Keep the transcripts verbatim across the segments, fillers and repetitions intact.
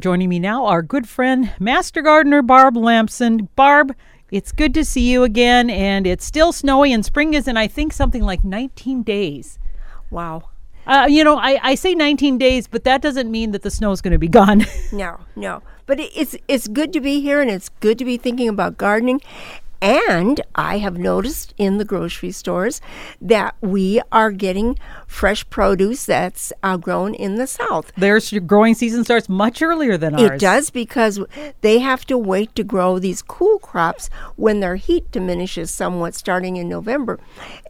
Joining me now, our good friend, Master Gardener Barb Lamson. Barb, it's good to see you again, and it's still snowy, and spring is in, I think, something like nineteen days. Wow. Uh, you know, I, I say nineteen days, but that doesn't mean that the snow is going to be gone. No, no. But it, it's it's good to be here, and it's good to be thinking about gardening. And I have noticed in the grocery stores that we are getting fresh produce that's uh, grown in the South. Their growing season starts much earlier than ours. It does, because they have to wait to grow these cool crops when their heat diminishes somewhat starting in November.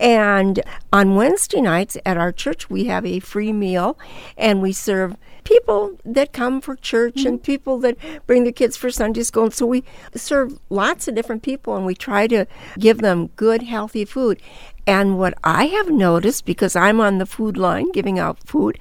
And on Wednesday nights at our church, we have a free meal, and we serve people that come for church mm-hmm. and people that bring their kids for Sunday school. And so we serve lots of different people, and we try to give them good, healthy food. And what I have noticed, because I'm on the food line giving out food,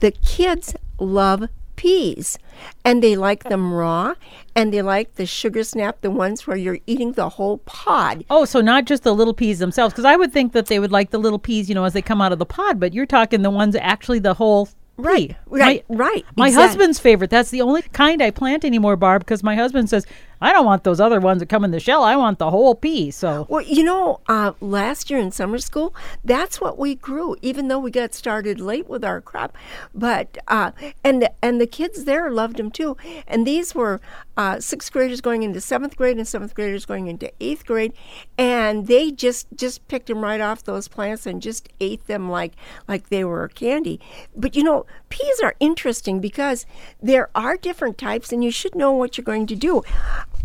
the kids love peas, and they like them raw, and they like the sugar snap, the ones where you're eating the whole pod. Oh, so not just the little peas themselves, because I would think that they would like the little peas, you know, as they come out of the pod, but you're talking the ones actually the whole Right, right, my, right. My exactly. husband's favorite. That's the only kind I plant anymore, Barb, because my husband says, I don't want those other ones that come in the shell. I want the whole pea. So, well, you know, uh, last year in summer school, that's what we grew, even though we got started late with our crop. But, uh, and, the, and the kids there loved them too. And these were uh, sixth graders going into seventh grade and seventh graders going into eighth grade. And they just, just picked them right off those plants and just ate them like, like they were candy. But, you know, peas are interesting because there are different types, and you should know what you're going to do,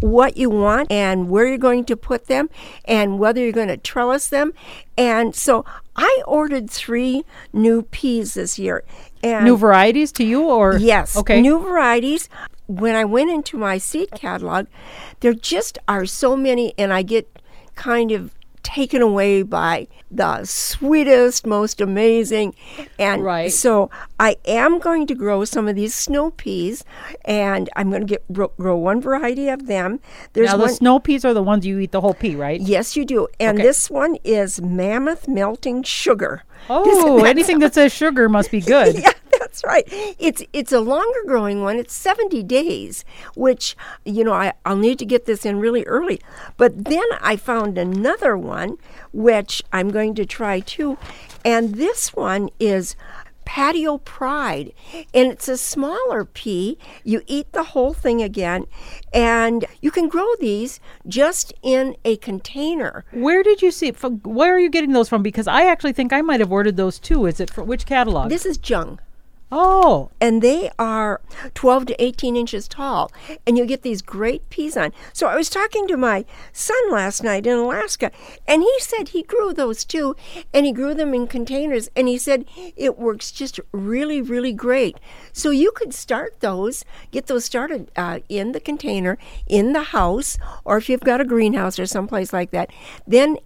what you want, and where you're going to put them, and whether you're going to trellis them. And so I ordered three new peas this year. And new varieties to you, or? Yes, okay. New varieties. When I went into my seed catalog, there just are so many, and I get kind of taken away by the sweetest, most amazing. And right. so I am going to grow some of these snow peas, and I'm going to get grow one variety of them. There's now, the one, snow peas are the ones you eat the whole pea, right? Yes, you do. And okay. this one is Mammoth Melting Sugar. Oh, that anything that says sugar must be good. Yeah. That's right. It's it's a longer growing one. It's seventy days, which, you know, I, I'll need to get this in really early. But then I found another one, which I'm going to try too. And this one is Patio Pride. And it's a smaller pea. You eat the whole thing again. And you can grow these just in a container. Where did you see it? From, where are you getting those from? Because I actually think I might have ordered those too. Is it for which catalog? This is Jung. Oh, and they are twelve to eighteen inches tall, and you get these great peas on. So I was talking to my son last night in Alaska, and he said he grew those too, and he grew them in containers, and he said it works just really, really great. So you could start those, get those started uh, in the container, in the house, or if you've got a greenhouse or someplace like that, then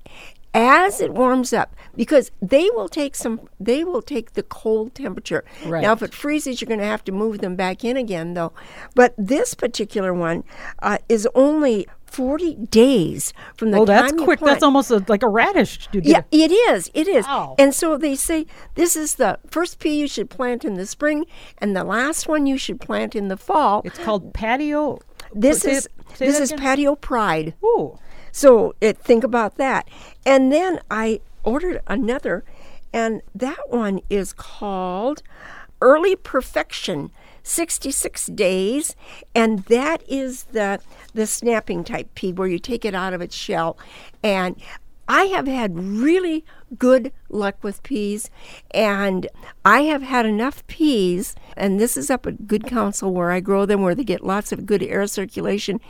as it warms up, because they will take some, they will take the cold temperature. Right. Now, if it freezes, you're going to have to move them back in again, though. But this particular one uh, is only forty days from the oh, time you plant. Oh, that's quick. That's almost a, like a radish. To yeah, it is. It is. Wow. And so they say this is the first pea you should plant in the spring, and the last one you should plant in the fall. It's called patio. This say is it, this is Patio Pride. Ooh. So it, think about that. And then I ordered another, and that one is called Early Perfection, sixty-six days, and that is the the snapping type pea where you take it out of its shell. And I have had really good luck with peas, and I have had enough peas, and this is up at Good Counsel where I grow them, where they get lots of good air circulation,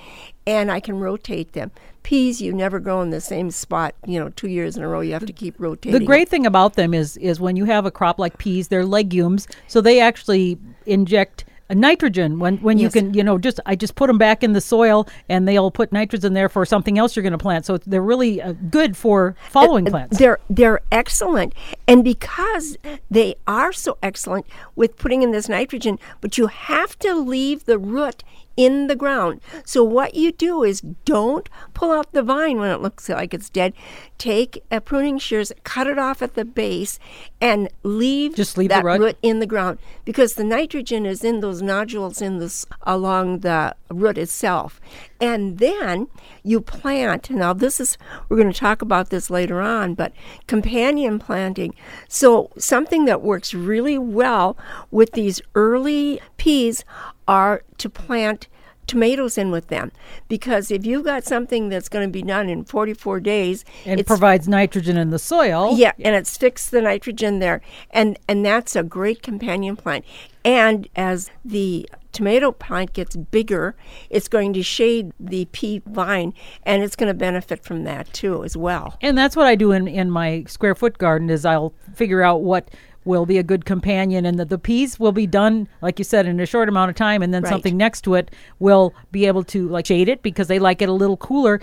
and I can rotate them. Peas, you never grow in the same spot, you know, two years in a row. You have to keep rotating. The great thing about them is, is when you have a crop like peas, they're legumes, so they actually inject nitrogen when when yes. you can, you know, just I just put them back in the soil, and they'll put nitrogen there for something else you're going to plant. So they're really uh, good for following uh, plants. They're they're excellent, and because they are so excellent with putting in this nitrogen, but you have to leave the root in the ground. So what you do is don't pull out the vine when it looks like it's dead. Take a pruning shears, cut it off at the base, and leave, Just leave that the root? root in the ground, because the nitrogen is in those nodules in this along the root itself. And then you plant. Now this is, we're going to talk about this later on, but companion planting. So something that works really well with these early peas are to plant tomatoes in with them, because if you've got something that's going to be done in forty-four days, it provides nitrogen in the soil. Yeah, yeah, and it's fixed the nitrogen there, and and that's a great companion plant. And as the tomato plant gets bigger, it's going to shade the pea vine, and it's going to benefit from that too as well. And that's what I do in in my square foot garden, is I'll figure out what will be a good companion, and that the peas will be done, like you said, in a short amount of time, and then right. something next to it will be able to like shade it, because they like it a little cooler.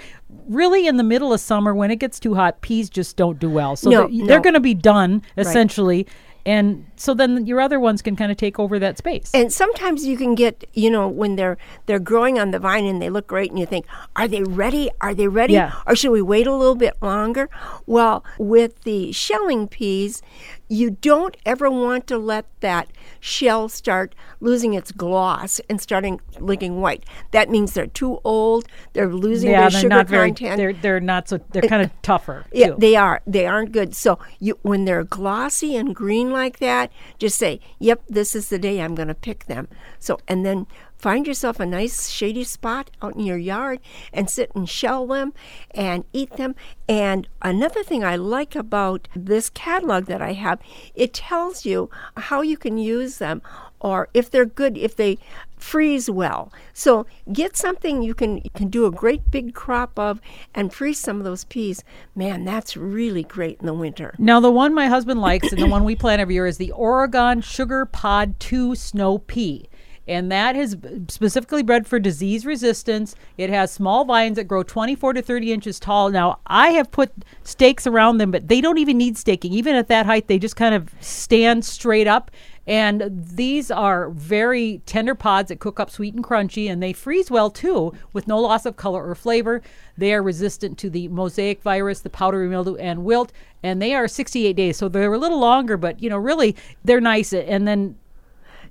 Really, in the middle of summer, when it gets too hot, peas just don't do well. So no, they're, no. they're going to be done, essentially. Right. And so then your other ones can kind of take over that space. And sometimes you can get, you know, when they're they're growing on the vine and they look great, and you think, are they ready? Are they ready? Yeah. Or should we wait a little bit longer? Well, with the shelling peas, you don't ever want to let that shell start losing its gloss and starting looking white. That means they're too old. They're losing yeah, their they're sugar not very, content. They're they're not so they're kind of tougher. Yeah, too. they are. They aren't good. So you, when they're glossy and green like that, just say, "Yep, this is the day I'm going to pick them." So and then find yourself a nice shady spot out in your yard and sit and shell them and eat them. And another thing I like about this catalog that I have, it tells you how you can use them, or if they're good, if they freeze well. So get something you can you can do a great big crop of and freeze some of those peas. Man, that's really great in the winter. Now, the one my husband likes and the one we plant every year is the Oregon Sugar Pod two Snow Pea. And that is specifically bred for disease resistance. It has small vines that grow twenty-four to thirty inches tall. Now, I have put stakes around them, but they don't even need staking. Even at that height, they just kind of stand straight up. And these are very tender pods that cook up sweet and crunchy, and they freeze well too, with no loss of color or flavor. They are resistant to the mosaic virus, the powdery mildew, and wilt. And they are sixty-eight days, so they're a little longer, but you know, really, they're nice. And then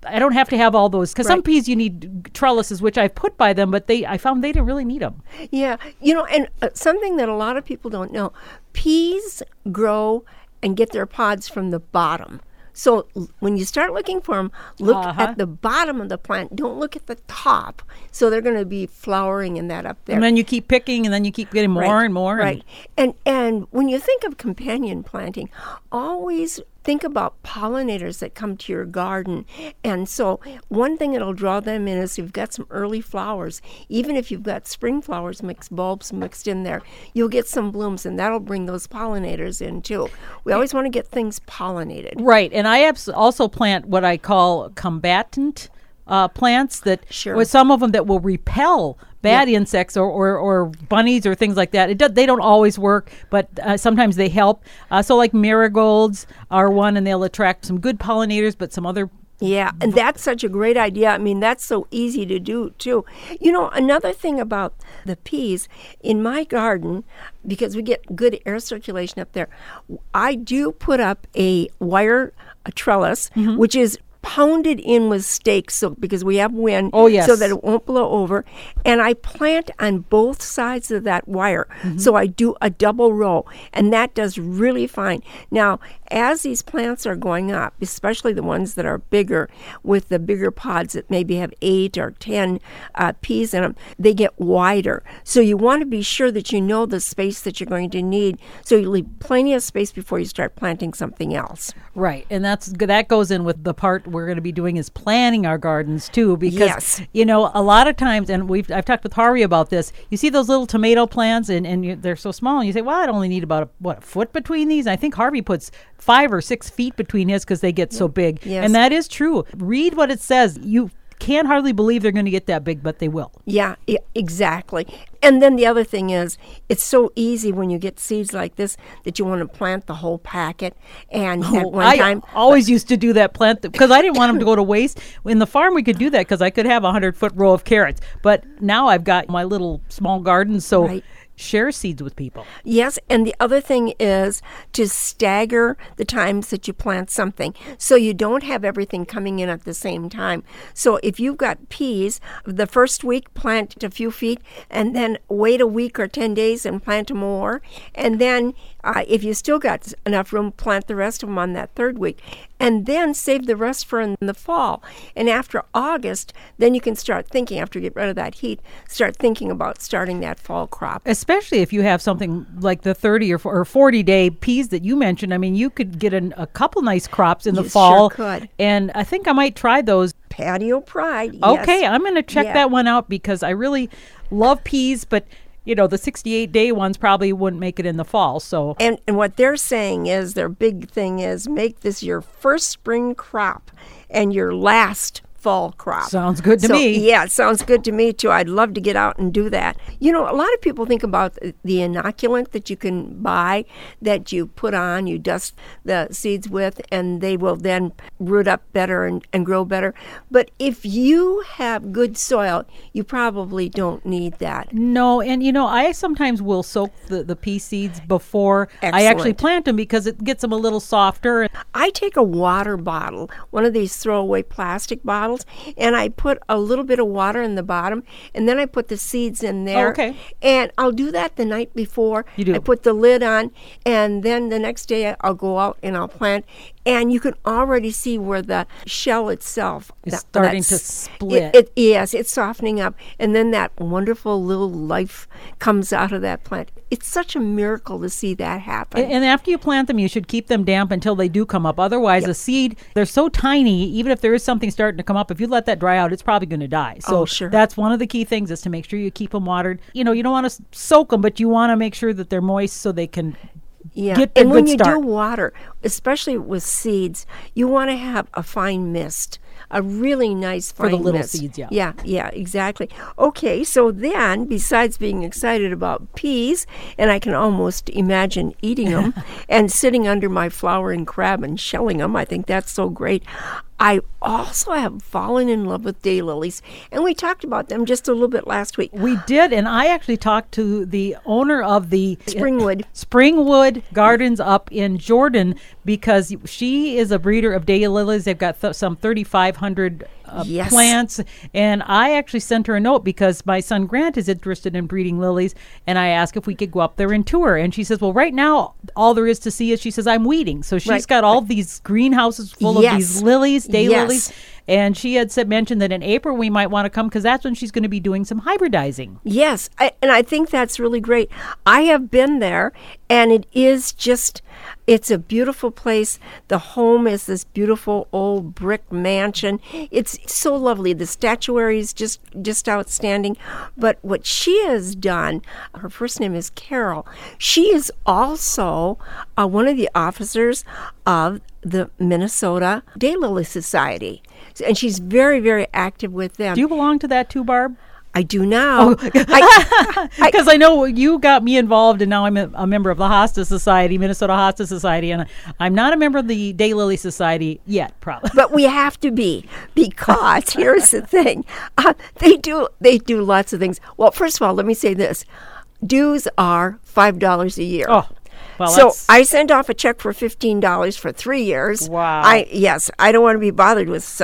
I don't have to have all those, because right. some peas you need trellises, which I put by them, but they I found they didn't really need them. Yeah, you know, and uh, something that a lot of people don't know, peas grow and get their pods from the bottom. So l- when you start looking for them, look uh-huh. at the bottom of the plant. Don't look at the top. So they're going to be flowering and that up there. And then you keep picking, and then you keep getting more right. and more. Right. And, and and when you think of companion planting, always think about pollinators that come to your garden. And so one thing that'll draw them in is you've got some early flowers. Even if you've got spring flowers mixed, bulbs mixed in there, you'll get some blooms, and that'll bring those pollinators in too. We always want to get things pollinated. Right, and I also plant what I call combatant uh, plants that, sure. with some of them that will repel bad yeah. insects or, or, or bunnies or things like that. It do, they don't always work, but uh, sometimes they help. Uh, so like marigolds are one, and they'll attract some good pollinators, but some other... Yeah, and that's such a great idea. I mean, that's so easy to do, too. You know, another thing about the peas, in my garden, because we get good air circulation up there, I do put up a wire a trellis, mm-hmm. which is pounded in with stakes, so because we have wind, oh, yes. so that it won't blow over. And I plant on both sides of that wire. Mm-hmm. So I do a double row, and that does really fine. Now, as these plants are going up, especially the ones that are bigger, with the bigger pods that maybe have eight or ten uh, peas in them, they get wider. So you want to be sure that you know the space that you're going to need, so you leave plenty of space before you start planting something else. Right, and that's that goes in with the part we're going to be doing is planning our gardens too, because yes. you know, a lot of times, and we've I've talked with Hari about this, you see those little tomato plants and, and you, they're so small, and you say, well, I'd only need about a, what a foot between these, and I think Harvey puts five or six feet between his because they get so big. Yes. And that is true. Read what it says. You can't hardly believe they're going to get that big, but they will. Yeah, I- exactly. And then the other thing is, it's so easy when you get seeds like this that you want to plant the whole packet. And oh, at one I time, always used to do that, plant because I didn't want them to go to waste. In the farm, we could do that because I could have a hundred foot row of carrots. But now I've got my little small garden, so. Right. Share seeds with people. Yes, and the other thing is to stagger the times that you plant something so you don't have everything coming in at the same time. So if you've got peas, the first week plant a few feet and then wait a week or ten days and plant more. And then uh, if you still got enough room, plant the rest of them on that third week. And then save the rest for in the fall. And after August, then you can start thinking, after you get rid of that heat, start thinking about starting that fall crop. Especially if you have something like the thirty or forty-day peas that you mentioned. I mean, you could get an, a couple nice crops in the you fall. Sure could. And I think I might try those. Patio Pride, yes. Okay, I'm going to check yeah. that one out because I really love peas, but... You know, the sixty-eight day ones probably wouldn't make it in the fall. So, and, and what they're saying is their big thing is make this your first spring crop and your last fall crop. Sounds good to so, me. Yeah, it sounds good to me, too. I'd love to get out and do that. You know, a lot of people think about the inoculant that you can buy, that you put on, you dust the seeds with, and they will then root up better and, and grow better. But if you have good soil, you probably don't need that. No, and you know, I sometimes will soak the, the pea seeds before Excellent. I actually plant them because it gets them a little softer. I take a water bottle, one of these throwaway plastic bottles, and I put a little bit of water in the bottom, and then I put the seeds in there. Oh, okay. And I'll do that the night before. You do. I put the lid on, and then the next day I'll go out and I'll plant. And you can already see where the shell itself is that, starting to split. It, it, yes, it's softening up. And then that wonderful little life comes out of that plant. It's such a miracle to see that happen. And, and after you plant them, you should keep them damp until they do come up. Otherwise, yep. a seed, they're so tiny, even if there is something starting to come up, if you let that dry out, it's probably going to die. So oh, sure. that's one of the key things is to make sure you keep them watered. You know, you don't want to soak them, but you want to make sure that they're moist so they can... Yeah, Get and when you start. do water, especially with seeds, you want to have a fine mist, a really nice fine mist. For the little mist. seeds, yeah. Yeah, yeah, exactly. Okay, so then, besides being excited about peas, and I can almost imagine eating them and sitting under my flowering crab and shelling them, I think that's so great. I also have fallen in love with daylilies, and we talked about them just a little bit last week. We did, and I actually talked to the owner of the Springwood uh, Springwood Gardens up in Jordan because she is a breeder of daylilies. They've got th- some thirty-five hundred uh, yes. plants, and I actually sent her a note because my son Grant is interested in breeding lilies, and I asked if we could go up there and tour, and she says, well, right now, all there is to see is, she says, I'm weeding. So she's right. got all these greenhouses full yes. of these lilies. Daylilies, yes. and she had said, mentioned that in April we might want to come because that's when she's going to be doing some hybridizing. Yes, I, and I think that's really great. I have been there, and it is just, it's a beautiful place. The home is this beautiful old brick mansion. It's so lovely. The statuary is just, just outstanding. But what she has done, her first name is Carol, she is also uh, one of the officers of the Minnesota Daylily Society. And she's very, very active with them. Do you belong to that too, Barb? I do now. Because oh. I, I, I know you got me involved, and now I'm a, a member of the Hosta Society, Minnesota Hosta Society, and I'm not a member of the Daylily Society yet, probably. But we have to be, because here's the thing. Uh, they do they do lots of things. Well, first of all, let me say this. Dues are five dollars a year. Oh. Well, so I sent off a check for fifteen dollars for three years. Wow. I, yes, I don't want to be bothered with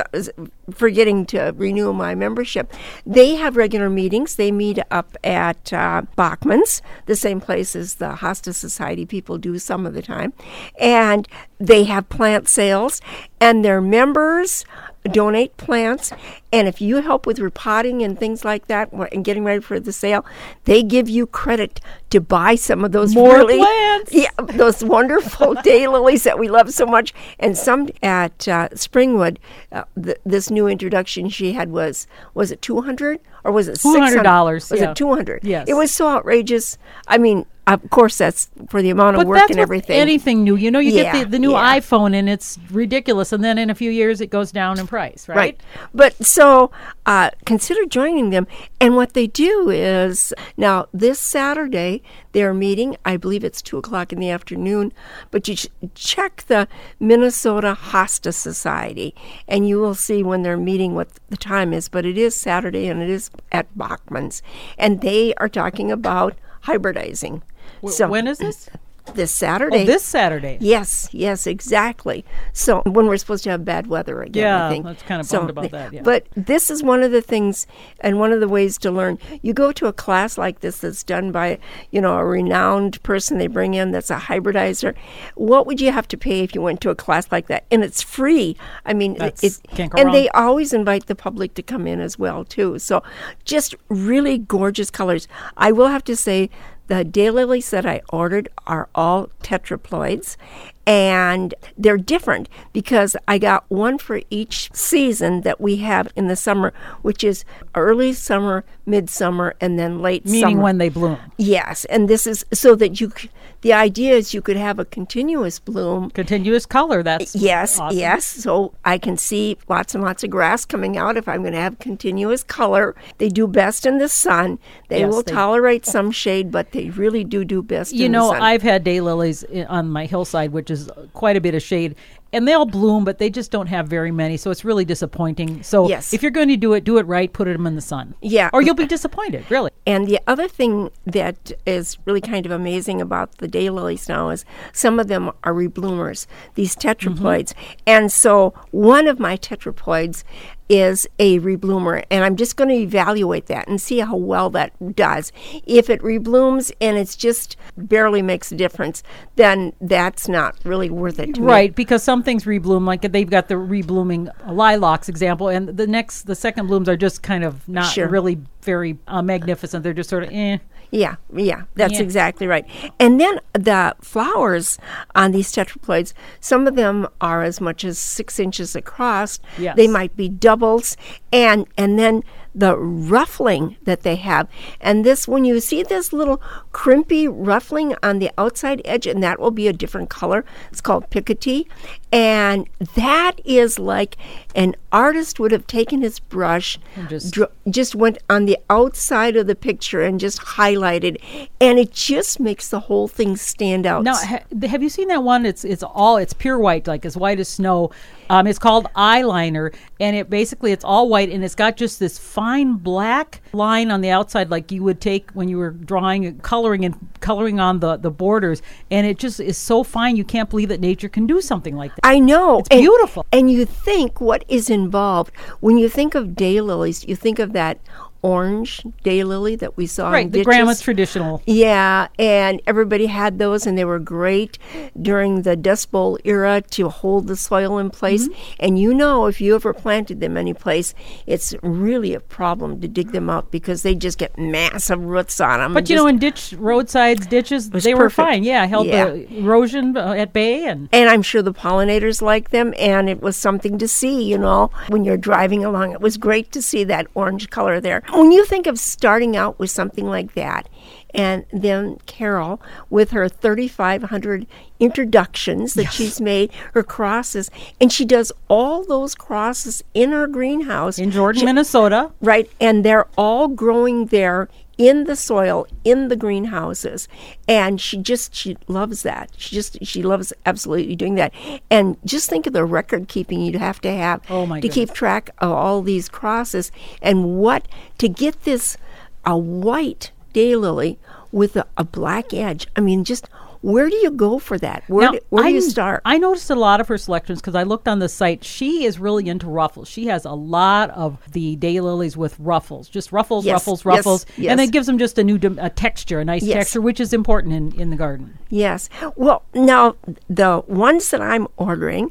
forgetting to renew my membership. They have regular meetings. They meet up at uh, Bachman's, the same place as the Hosta Society people do some of the time. And they have plant sales, and their members donate plants, and if you help with repotting and things like that and getting ready for the sale, they give you credit to buy some of those more really, plants. Yeah, those wonderful daylilies that we love so much. And some at uh, Springwood, uh, th- this new introduction she had was was it two hundred or was it six hundred dollars? Was yeah. it two hundred? Yes, it was so outrageous. I mean. Of course, that's for the amount of but work that's and everything. Anything new, you know, you yeah, get the, the new yeah. iPhone, and it's ridiculous, and then in a few years it goes down in price, right? Right. But so. So uh, consider joining them. And what they do is, now this Saturday, they're meeting, I believe it's two o'clock in the afternoon, but you sh- check the Minnesota Hosta Society, and you will see when they're meeting what the time is. But it is Saturday, and it is at Bachman's. And they are talking about hybridizing. W- so, when is this? This Saturday. Oh, this Saturday. Yes, yes, exactly. So when we're supposed to have bad weather again, yeah, I think. Yeah, that's kind of so, bummed about that. Yeah. But this is one of the things and one of the ways to learn. You go to a class like this that's done by, you know, a renowned person they bring in that's a hybridizer. What would you have to pay if you went to a class like that? And it's free. I mean, that's, it, can't go and wrong. They always invite the public to come in as well, too. So just really gorgeous colors. I will have to say, the daylilies that I ordered are all tetraploids, and they're different because I got one for each season that we have in the summer, which is early summer, midsummer, and then late Meaning summer. Meaning when they bloom. Yes, and this is so that you, the idea is you could have a continuous bloom. Continuous color, that's Yes, awesome. yes, so I can see lots and lots of grass coming out if I'm going to have continuous color. They do best in the sun. They yes, will they tolerate do. some shade, but they They really do do best. You in know, the sun. I've had daylilies on my hillside, which is quite a bit of shade, and they'll bloom, but they just don't have very many, so it's really disappointing. So yes. if you're going to do it, do it right, put them in the sun. Yeah. Or you'll be disappointed, really. And the other thing that is really kind of amazing about the daylilies now is some of them are rebloomers, these tetraploids. Mm-hmm. And so one of my tetraploids is a rebloomer, and I'm just going to evaluate that and see how well that does. If it reblooms and it's just barely makes a difference, then that's not really worth it to Right, me. Because some things rebloom, like they've got the reblooming lilacs example, and the next, the second blooms are just kind of not sure. really very uh, magnificent. They're just sort of eh. Yeah, yeah, that's yeah. exactly right. And then the flowers on these tetraploids, some of them are as much as six inches across. Yes. They might be doubles. And, and then the ruffling that they have. And this, when you see this little crimpy ruffling on the outside edge, and that will be a different color. It's called picotee. And that is like an artist would have taken his brush, just, dr- just went on the outside of the picture and just highlighted, and it just makes the whole thing stand out. Now, ha- have you seen that one? It's it's all it's pure white, like as white as snow. Um, it's called eyeliner, and it basically it's all white, and it's got just this fine black line on the outside, like you would take when you were drawing, coloring, and coloring on the, the borders, and it just is so fine. You can't believe that nature can do something like that. I know. It's beautiful. And, and you think what is involved. When you think of daylilies, you think of that orange daylily that we saw right, in the ditches. Grandma's traditional. Yeah, and everybody had those, and they were great during the Dust Bowl era to hold the soil in place. Mm-hmm. And you know, if you ever planted them anyplace, it's really a problem to dig them up because they just get massive roots on them. But you know, in ditch roadsides, ditches, they perfect. were fine. Yeah, held yeah. the erosion at bay. And and I'm sure the pollinators liked them, and it was something to see, you know, when you're driving along. It was great to see that orange color there. When you think of starting out with something like that, and then Carol with her thirty-five hundred introductions that yes. she's made, her crosses, and she does all those crosses in her greenhouse. In Jordan, she, Minnesota. Right, and they're all growing there in the soil, in the greenhouses, and she just, she loves that. She just, she loves absolutely doing that. And just think of the record keeping you'd have to have oh my to goodness. keep track of all these crosses, and what, to get this, a white daylily with a, a black edge. I mean, just where do you go for that? Where now, do, where I, do you start? I noticed a lot of her selections because I looked on the site. She is really into ruffles. She has a lot of the daylilies with ruffles, just ruffles, yes, ruffles, yes, ruffles. Yes. And it gives them just a new a texture, a nice yes. texture, which is important in, in the garden. Yes. Well, now, the ones that I'm ordering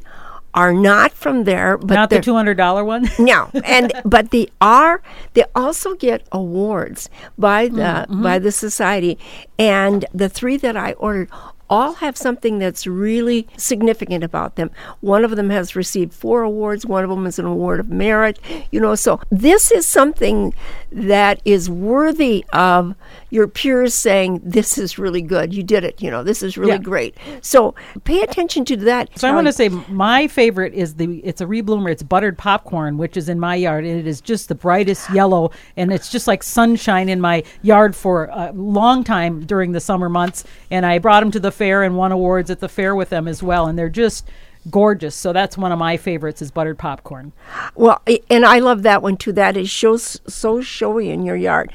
are not from there, but not the two hundred dollars one. No, and but they are. They also get awards by the mm-hmm. by the society, and the three that I ordered all have something that's really significant about them. One of them has received four awards. One of them is an award of merit. You know, so this is something that is worthy of your peers saying, this is really good, you did it, you know, this is really yeah. great. So pay attention to that. So I um, want to say my favorite is the, it's a rebloomer, it's buttered popcorn, which is in my yard, and it is just the brightest yellow, and it's just like sunshine in my yard for a long time during the summer months, and I brought them to the fair and won awards at the fair with them as well, and they're just gorgeous. So that's one of my favorites is buttered popcorn. Well, and I love that one too. That is show, so showy in your yard.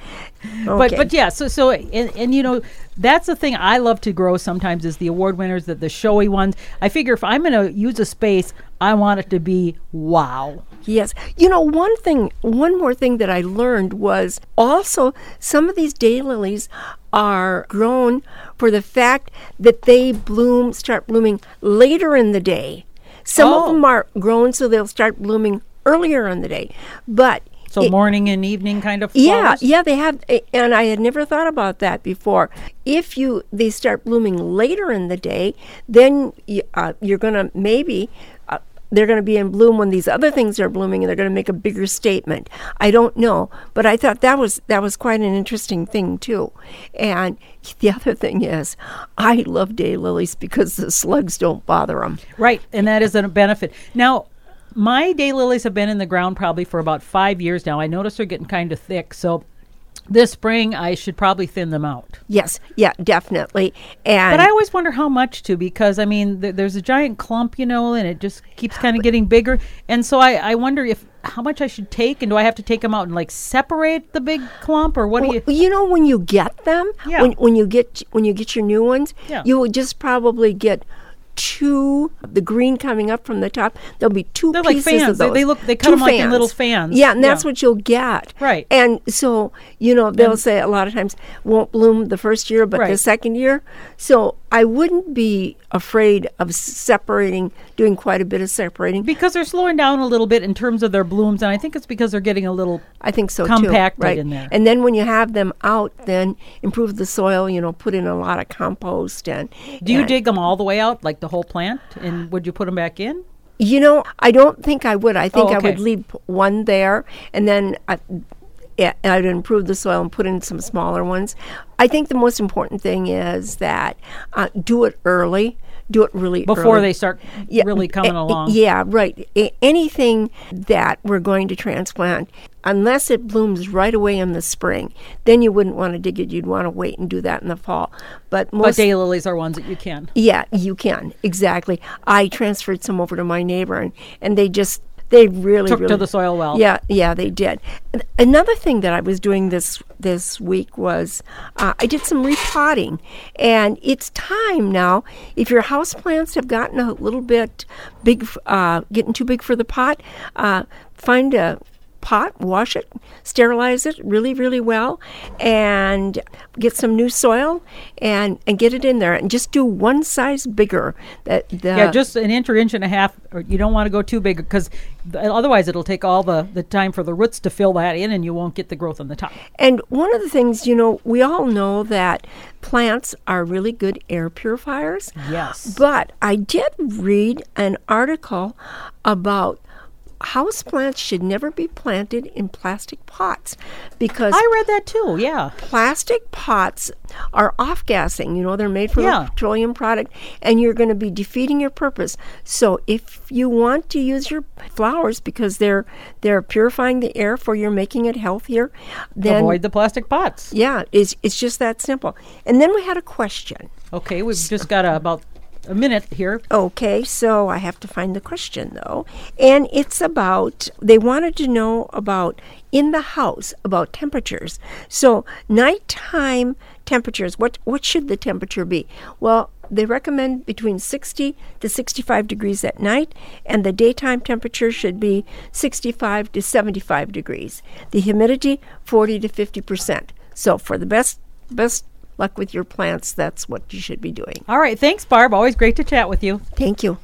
Okay. But but yeah, so so and, and you know, that's the thing I love to grow sometimes is the award winners, that the showy ones. I figure if I'm going to use a space, I want it to be wow. Yes. You know, one thing, one more thing that I learned was also some of these daylilies are grown for the fact that they bloom, start blooming later in the day. Some oh. of them are grown so they'll start blooming earlier in the day. But so it, morning and evening kind of flowers? Yeah, yeah, they have, and I had never thought about that before. If you they start blooming later in the day, then you, uh, you're going to maybe uh, they're going to be in bloom when these other things are blooming, and they're going to make a bigger statement. I don't know, but I thought that was that was quite an interesting thing too. And the other thing is, I love daylilies because the slugs don't bother them. Right, and that is a benefit. Now, my daylilies have been in the ground probably for about five years now. I noticed they're getting kind of thick, so this spring, I should probably thin them out. Yes, yeah, definitely. And but I always wonder how much to, because I mean, th- there's a giant clump, you know, and it just keeps kind of getting bigger. And so I, I wonder if how much I should take, and do I have to take them out and like separate the big clump, or what well, do you? You know, when you get them, yeah. when when you get when you get your new ones, yeah. you will just probably get two, the green coming up from the top, there'll be two They're pieces like fans. Of those. They, they look, they cut two them fans. Like in little fans. Yeah, and that's yeah. what you'll get. Right. And so, you know, they'll and say a lot of times, won't bloom the first year, but right. the second year. So I wouldn't be afraid of separating, doing quite a bit of separating. Because they're slowing down a little bit in terms of their blooms, and I think it's because they're getting a little I think so compacted too, right? in there. And then when you have them out, then improve the soil, you know, put in a lot of compost. and. Do you and dig them all the way out, like the whole plant, and would you put them back in? You know, I don't think I would. I think oh, okay. I would leave one there, and then I, I'd improve the soil and put in some smaller ones. I think the most important thing is that uh, do it early. Do it really early. Before they start yeah, really coming a, along. Yeah, right. A- anything that we're going to transplant, unless it blooms right away in the spring, then you wouldn't want to dig it. You'd want to wait and do that in the fall. But most but daylilies are ones that you can. Yeah, you can. Exactly. I transferred some over to my neighbor, and, and they just, they really, Took really... to the soil well. Yeah, yeah, they did. Another thing that I was doing this this week was uh, I did some repotting. And it's time now, if your houseplants have gotten a little bit big, uh, getting too big for the pot, uh, find a pot, wash it, sterilize it really, really well, and get some new soil and, and get it in there, and just do one size bigger. That the yeah, just an inch or inch and a half. Or you don't want to go too big, because th- otherwise it'll take all the, the time for the roots to fill that in, and you won't get the growth on the top. And one of the things, you know, we all know that plants are really good air purifiers. Yes. But I did read an article about houseplants should never be planted in plastic pots, because I read that too. Yeah, plastic pots are off-gassing. You know, they're made from yeah. a petroleum product, and you're going to be defeating your purpose. So, if you want to use your flowers because they're they're purifying the air for you, making it healthier, then avoid the plastic pots. Yeah, it's it's just that simple. And then we had a question. Okay, we've so. just got a, about. a minute here. Okay, so I have to find the question though. And it's about, they wanted to know about in the house, about temperatures. So nighttime temperatures, what what should the temperature be? Well, they recommend between sixty to sixty-five degrees at night, and the daytime temperature should be sixty-five to seventy-five degrees. The humidity, forty to fifty percent. So for the best best luck with your plants, that's what you should be doing. All right, thanks, Barb. Always great to chat with you. Thank you.